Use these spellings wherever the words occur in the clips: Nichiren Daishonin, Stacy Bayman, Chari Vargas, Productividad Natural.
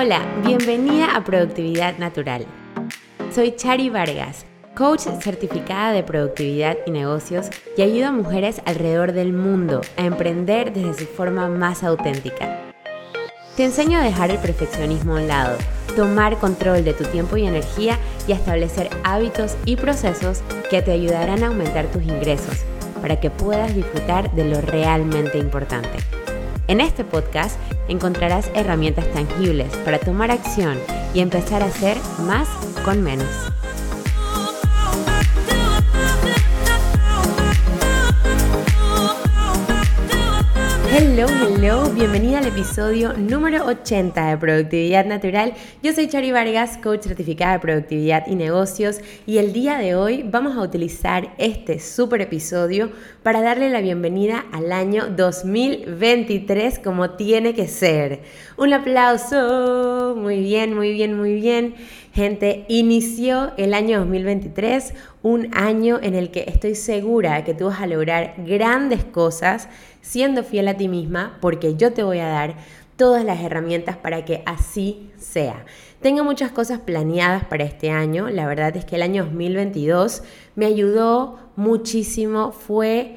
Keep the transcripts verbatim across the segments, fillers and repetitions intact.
Hola, bienvenida a Productividad Natural. Soy Chari Vargas, coach certificada de productividad y negocios y ayudo a mujeres alrededor del mundo a emprender desde su forma más auténtica. Te enseño a dejar el perfeccionismo a un lado, tomar control de tu tiempo y energía y a establecer hábitos y procesos que te ayudarán a aumentar tus ingresos para que puedas disfrutar de lo realmente importante. En este podcast encontrarás herramientas tangibles para tomar acción y empezar a hacer más con menos. Hello, hello, bienvenida al episodio número ochenta de Productividad Natural. Yo soy Chari Vargas, coach certificada de productividad y negocios, y el día de hoy vamos a utilizar este super episodio para darle la bienvenida al año dos mil veintitrés como tiene que ser. ¡Un aplauso! Muy bien, muy bien, muy bien. Gente, inició el año dos mil veintitrés, un año en el que estoy segura que tú vas a lograr grandes cosas siendo fiel a ti misma, porque yo te voy a dar todas las herramientas para que así sea. Tengo muchas cosas planeadas para este año. La verdad es que el año dos mil veintidós me ayudó muchísimo, fue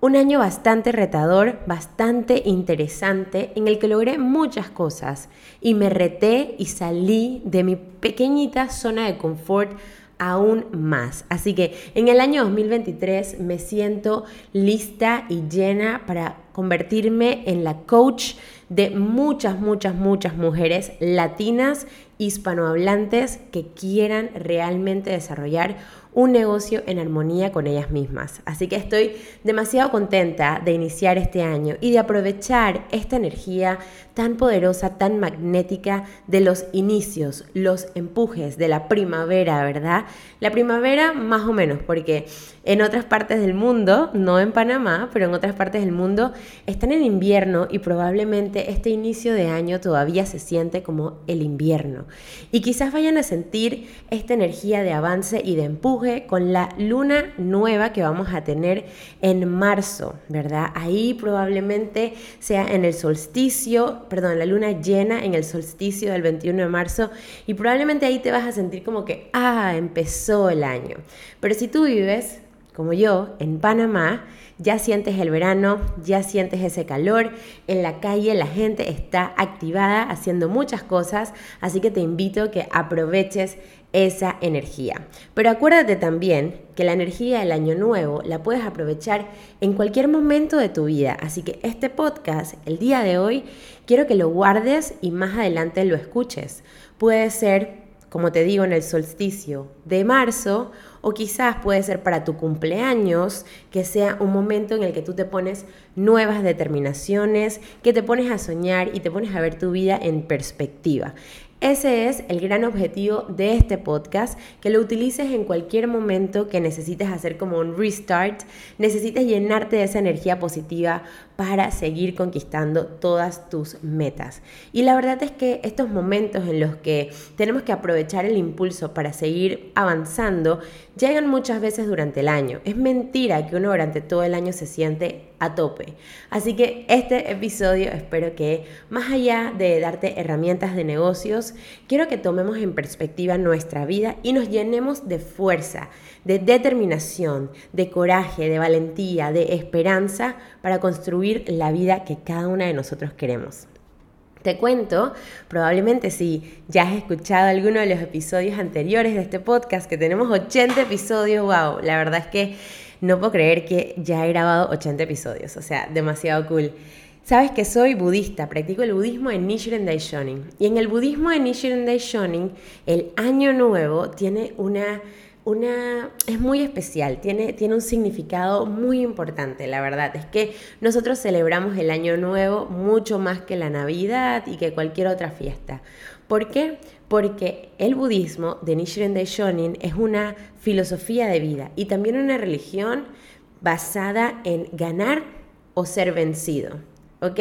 un año bastante retador, bastante interesante, en el que logré muchas cosas y me reté y salí de mi pequeñita zona de confort aún más. Así que en el año dos mil veintitrés me siento lista y llena para convertirme en la coach de muchas, muchas, muchas mujeres latinas, hispanohablantes que quieran realmente desarrollar un negocio en armonía con ellas mismas. Así que estoy demasiado contenta de iniciar este año y de aprovechar esta energía tan poderosa, tan magnética de los inicios, los empujes de la primavera, ¿verdad? La primavera más o menos, porque en otras partes del mundo, no en Panamá, pero en otras partes del mundo, están en invierno y probablemente este inicio de año todavía se siente como el invierno. Y quizás vayan a sentir esta energía de avance y de empuje con la luna nueva que vamos a tener en marzo, ¿verdad? Ahí probablemente sea en el solsticio, perdón, la luna llena en el solsticio del veintiuno de marzo, y probablemente ahí te vas a sentir como que, ah, empezó el año. Pero si tú vives, como yo, en Panamá, ya sientes el verano, ya sientes ese calor, en la calle la gente está activada haciendo muchas cosas, así que te invito a que aproveches esa energía. Pero acuérdate también que la energía del año nuevo la puedes aprovechar en cualquier momento de tu vida, así que este podcast, el día de hoy, quiero que lo guardes y más adelante lo escuches. Puede ser, como te digo, en el solsticio de marzo, o quizás puede ser para tu cumpleaños, que sea un momento en el que tú te pones nuevas determinaciones, que te pones a soñar y te pones a ver tu vida en perspectiva. Ese es el gran objetivo de este podcast, que lo utilices en cualquier momento que necesites hacer como un restart, necesites llenarte de esa energía positiva para seguir conquistando todas tus metas. Y la verdad es que estos momentos en los que tenemos que aprovechar el impulso para seguir avanzando, llegan muchas veces durante el año. Es mentira que uno durante todo el año se siente a tope. Así que este episodio espero que, más allá de darte herramientas de negocios, quiero que tomemos en perspectiva nuestra vida y nos llenemos de fuerza, de determinación, de coraje, de valentía, de esperanza para construir la vida que cada una de nosotros queremos. Te cuento, probablemente si ya has escuchado alguno de los episodios anteriores de este podcast, que tenemos ochenta episodios, wow, la verdad es que no puedo creer que ya he grabado ochenta episodios, o sea, demasiado cool. Sabes que soy budista, practico el budismo de Nichiren Daishonin. Y en el budismo de Nichiren Daishonin, el año nuevo tiene una... Una, es muy especial, tiene, tiene un significado muy importante. La verdad es que nosotros celebramos el año nuevo mucho más que la Navidad y que cualquier otra fiesta. ¿Por qué? Porque el budismo de Nichiren Daishonin es una filosofía de vida y también una religión basada en ganar o ser vencido. ¿ok?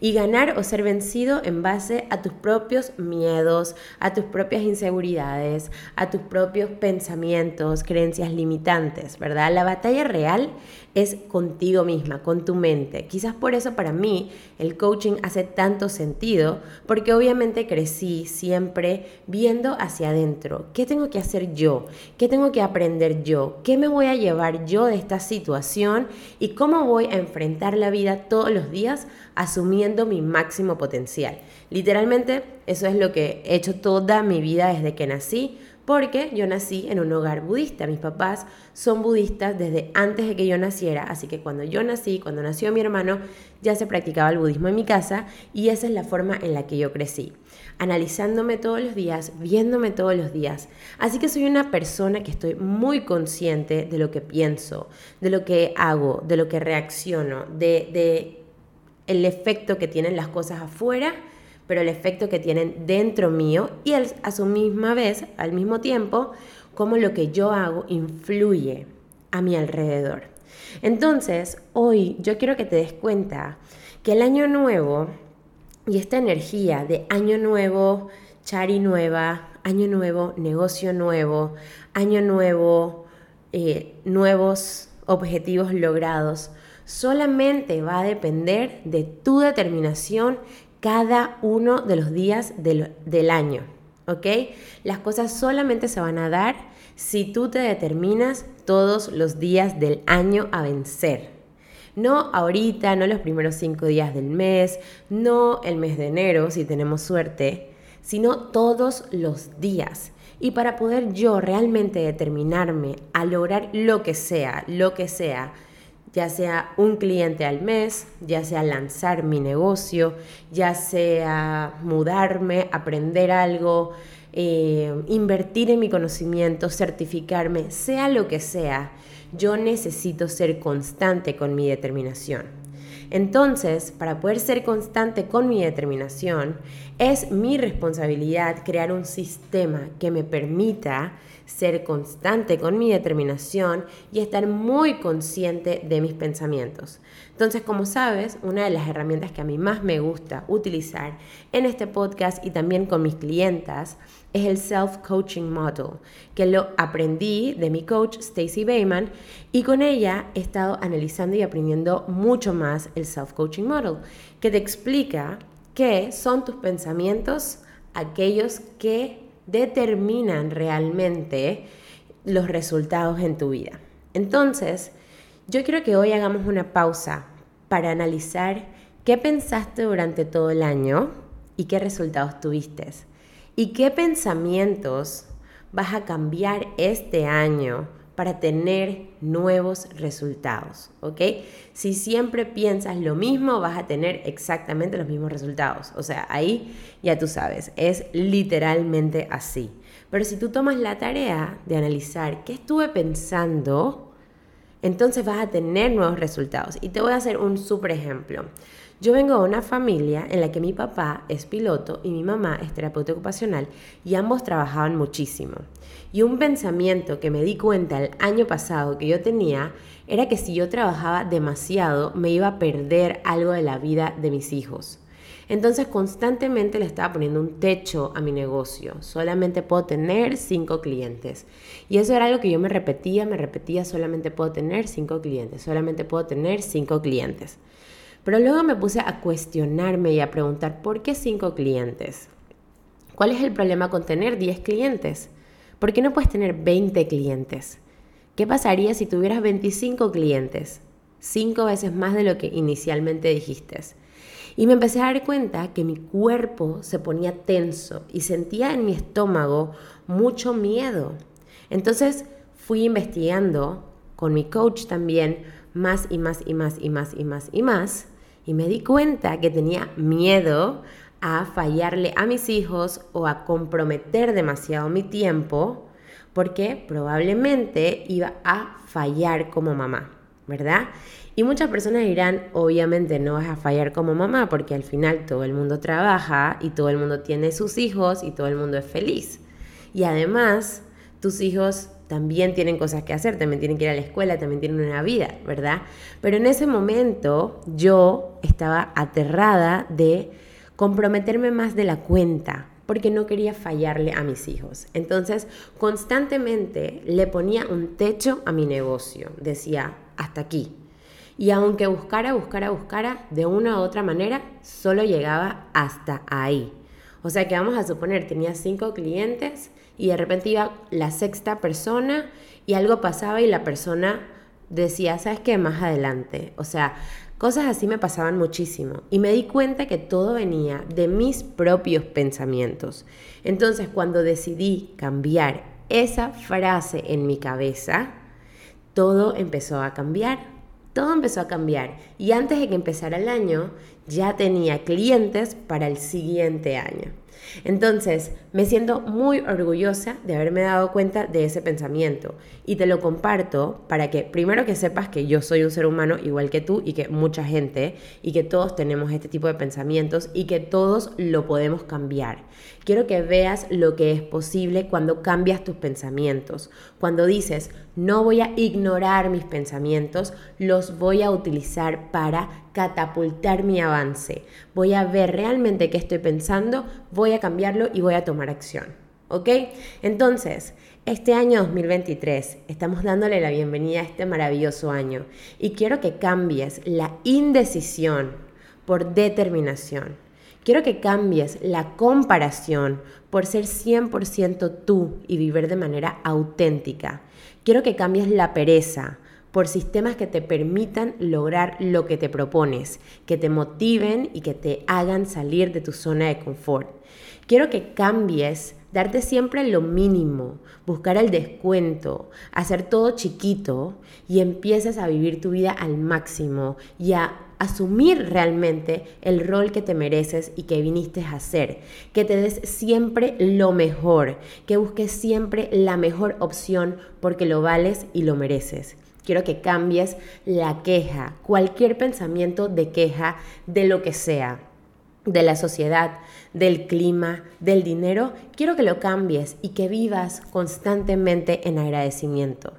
Y ganar o ser vencido en base a tus propios miedos, a tus propias inseguridades, a tus propios pensamientos, creencias limitantes, ¿verdad? La batalla real es contigo misma, con tu mente. Quizás por eso para mí el coaching hace tanto sentido, porque obviamente crecí siempre viendo hacia adentro. ¿Qué tengo que hacer yo? ¿Qué tengo que aprender yo? ¿Qué me voy a llevar yo de esta situación? ¿Y cómo voy a enfrentar la vida todos los días asumiendo mi máximo potencial? Literalmente, eso es lo que he hecho toda mi vida desde que nací, porque yo nací en un hogar budista. Mis papás son budistas desde antes de que yo naciera, así que cuando yo nací, cuando nació mi hermano, ya se practicaba el budismo en mi casa y esa es la forma en la que yo crecí, analizándome todos los días, viéndome todos los días. Así que soy una persona que estoy muy consciente de lo que pienso, de lo que hago, de lo que reacciono, de, de el efecto que tienen las cosas afuera, pero el efecto que tienen dentro mío y el, a su misma vez, al mismo tiempo, cómo lo que yo hago influye a mi alrededor. Entonces, hoy yo quiero que te des cuenta que el año nuevo y esta energía de año nuevo, Chari nueva, año nuevo, negocio nuevo, año nuevo, eh, nuevos objetivos logrados, solamente va a depender de tu determinación cada uno de los días del, del año, ¿ok? Las cosas solamente se van a dar si tú te determinas todos los días del año a vencer. No ahorita, no los primeros cinco días del mes, no el mes de enero, si tenemos suerte, sino todos los días. Y para poder yo realmente determinarme a lograr lo que sea, lo que sea, ya sea un cliente al mes, ya sea lanzar mi negocio, ya sea mudarme, aprender algo, eh, invertir en mi conocimiento, certificarme, sea lo que sea, yo necesito ser constante con mi determinación. Entonces, para poder ser constante con mi determinación, es mi responsabilidad crear un sistema que me permita ser constante con mi determinación y estar muy consciente de mis pensamientos. Entonces, como sabes, una de las herramientas que a mí más me gusta utilizar en este podcast y también con mis clientas es el self-coaching model, que lo aprendí de mi coach Stacy Bayman, y con ella he estado analizando y aprendiendo mucho más el self-coaching model, que te explica que son tus pensamientos aquellos que determinan realmente los resultados en tu vida. Entonces, yo quiero que hoy hagamos una pausa para analizar qué pensaste durante todo el año y qué resultados tuviste. ¿Y qué pensamientos vas a cambiar este año para tener nuevos resultados? ¿Ok? Si siempre piensas lo mismo, vas a tener exactamente los mismos resultados. O sea, ahí ya tú sabes, es literalmente así. Pero si tú tomas la tarea de analizar qué estuve pensando, entonces vas a tener nuevos resultados. Y te voy a hacer un súper ejemplo. Yo vengo de una familia en la que mi papá es piloto y mi mamá es terapeuta ocupacional y ambos trabajaban muchísimo. Y un pensamiento que me di cuenta el año pasado que yo tenía era que si yo trabajaba demasiado me iba a perder algo de la vida de mis hijos. Entonces constantemente le estaba poniendo un techo a mi negocio. Solamente puedo tener cinco clientes. Y eso era algo que yo me repetía, me repetía, solamente puedo tener cinco clientes, solamente puedo tener cinco clientes. Pero luego me puse a cuestionarme y a preguntar, ¿por qué cinco clientes? ¿Cuál es el problema con tener diez clientes? ¿Por qué no puedes tener veinte clientes? ¿Qué pasaría si tuvieras veinticinco clientes? Cinco veces más de lo que inicialmente dijiste. Y me empecé a dar cuenta que mi cuerpo se ponía tenso y sentía en mi estómago mucho miedo. Entonces fui investigando con mi coach también más y más y más y más y más y más y me di cuenta que tenía miedo a fallarle a mis hijos o a comprometer demasiado mi tiempo porque probablemente iba a fallar como mamá, ¿verdad? Y muchas personas dirán, obviamente no vas a fallar como mamá porque al final todo el mundo trabaja y todo el mundo tiene sus hijos y todo el mundo es feliz. Y además, Tus hijos también tienen cosas que hacer, también tienen que ir a la escuela, también tienen una vida, ¿verdad? Pero en ese momento yo estaba aterrada de comprometerme más de la cuenta, porque no quería fallarle a mis hijos. Entonces, constantemente le ponía un techo a mi negocio. Decía, hasta aquí. Y aunque buscara, buscara, buscara, de una u otra manera, solo llegaba hasta ahí. O sea que vamos a suponer, tenía cinco clientes y de repente iba la sexta persona y algo pasaba y la persona decía, ¿sabes qué? Más adelante. O sea, cosas así me pasaban muchísimo y me di cuenta que todo venía de mis propios pensamientos. Entonces, cuando decidí cambiar esa frase en mi cabeza, todo empezó a cambiar. Todo empezó a cambiar y antes de que empezara el año ya tenía clientes para el siguiente año. Entonces me siento muy orgullosa de haberme dado cuenta de ese pensamiento y te lo comparto para que primero que sepas que yo soy un ser humano igual que tú y que mucha gente y que todos tenemos este tipo de pensamientos y que todos lo podemos cambiar. Quiero que veas lo que es posible cuando cambias tus pensamientos, cuando dices no voy a ignorar mis pensamientos, los voy a utilizar para catapultar mi avance. Voy a ver realmente qué estoy pensando, voy a cambiarlo y voy a tomar acción, ¿ok? Entonces, este año dos mil veintitrés estamos dándole la bienvenida a este maravilloso año y quiero que cambies la indecisión por determinación. Quiero que cambies la comparación por ser cien por ciento tú y vivir de manera auténtica. Quiero que cambies la pereza por sistemas que te permitan lograr lo que te propones, que te motiven y que te hagan salir de tu zona de confort. Quiero que cambies, darte siempre lo mínimo, buscar el descuento, hacer todo chiquito y empieces a vivir tu vida al máximo y a asumir realmente el rol que te mereces y que viniste a hacer, que te des siempre lo mejor, que busques siempre la mejor opción porque lo vales y lo mereces. Quiero que cambies la queja, cualquier pensamiento de queja de lo que sea, de la sociedad, del clima, del dinero. Quiero que lo cambies y que vivas constantemente en agradecimiento.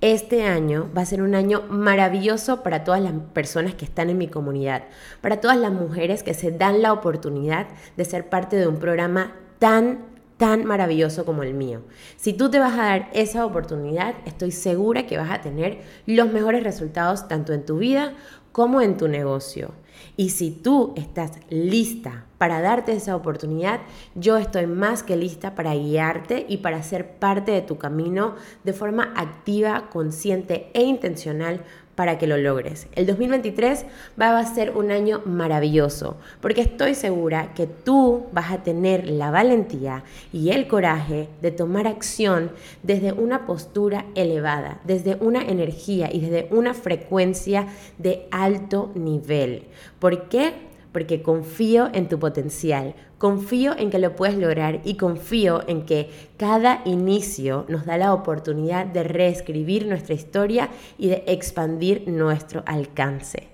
Este año va a ser un año maravilloso para todas las personas que están en mi comunidad, para todas las mujeres que se dan la oportunidad de ser parte de un programa tan tan maravilloso como el mío. Si tú te vas a dar esa oportunidad, estoy segura que vas a tener los mejores resultados tanto en tu vida como en tu negocio. Y si tú estás lista para darte esa oportunidad, yo estoy más que lista para guiarte y para ser parte de tu camino de forma activa, consciente e intencional para que lo logres. El dos mil veintitrés va a ser un año maravilloso, porque estoy segura que tú vas a tener la valentía y el coraje de tomar acción desde una postura elevada, desde una energía y desde una frecuencia de alto nivel. ¿Por qué? Porque confío en tu potencial. Confío en que lo puedes lograr y confío en que cada inicio nos da la oportunidad de reescribir nuestra historia y de expandir nuestro alcance.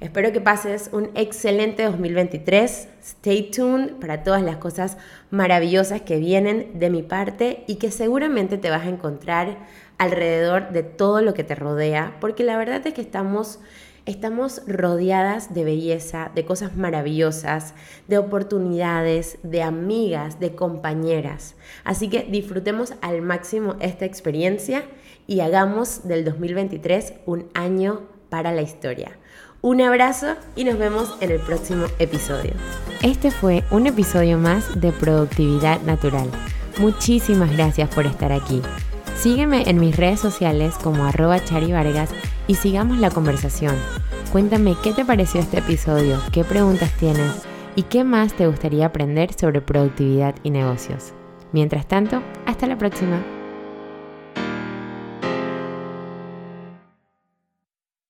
Espero que pases un excelente dos mil veintitrés. Stay tuned para todas las cosas maravillosas que vienen de mi parte y que seguramente te vas a encontrar alrededor de todo lo que te rodea, porque la verdad es que estamos... Estamos rodeadas de belleza, de cosas maravillosas, de oportunidades, de amigas, de compañeras. Así que disfrutemos al máximo esta experiencia y hagamos del dos mil veintitrés un año para la historia. Un abrazo y nos vemos en el próximo episodio. Este fue un episodio más de Productividad Natural. Muchísimas gracias por estar aquí. Sígueme en mis redes sociales como arroba Chari Vargas y sigamos la conversación. Cuéntame qué te pareció este episodio, qué preguntas tienes y qué más te gustaría aprender sobre productividad y negocios. Mientras tanto, hasta la próxima.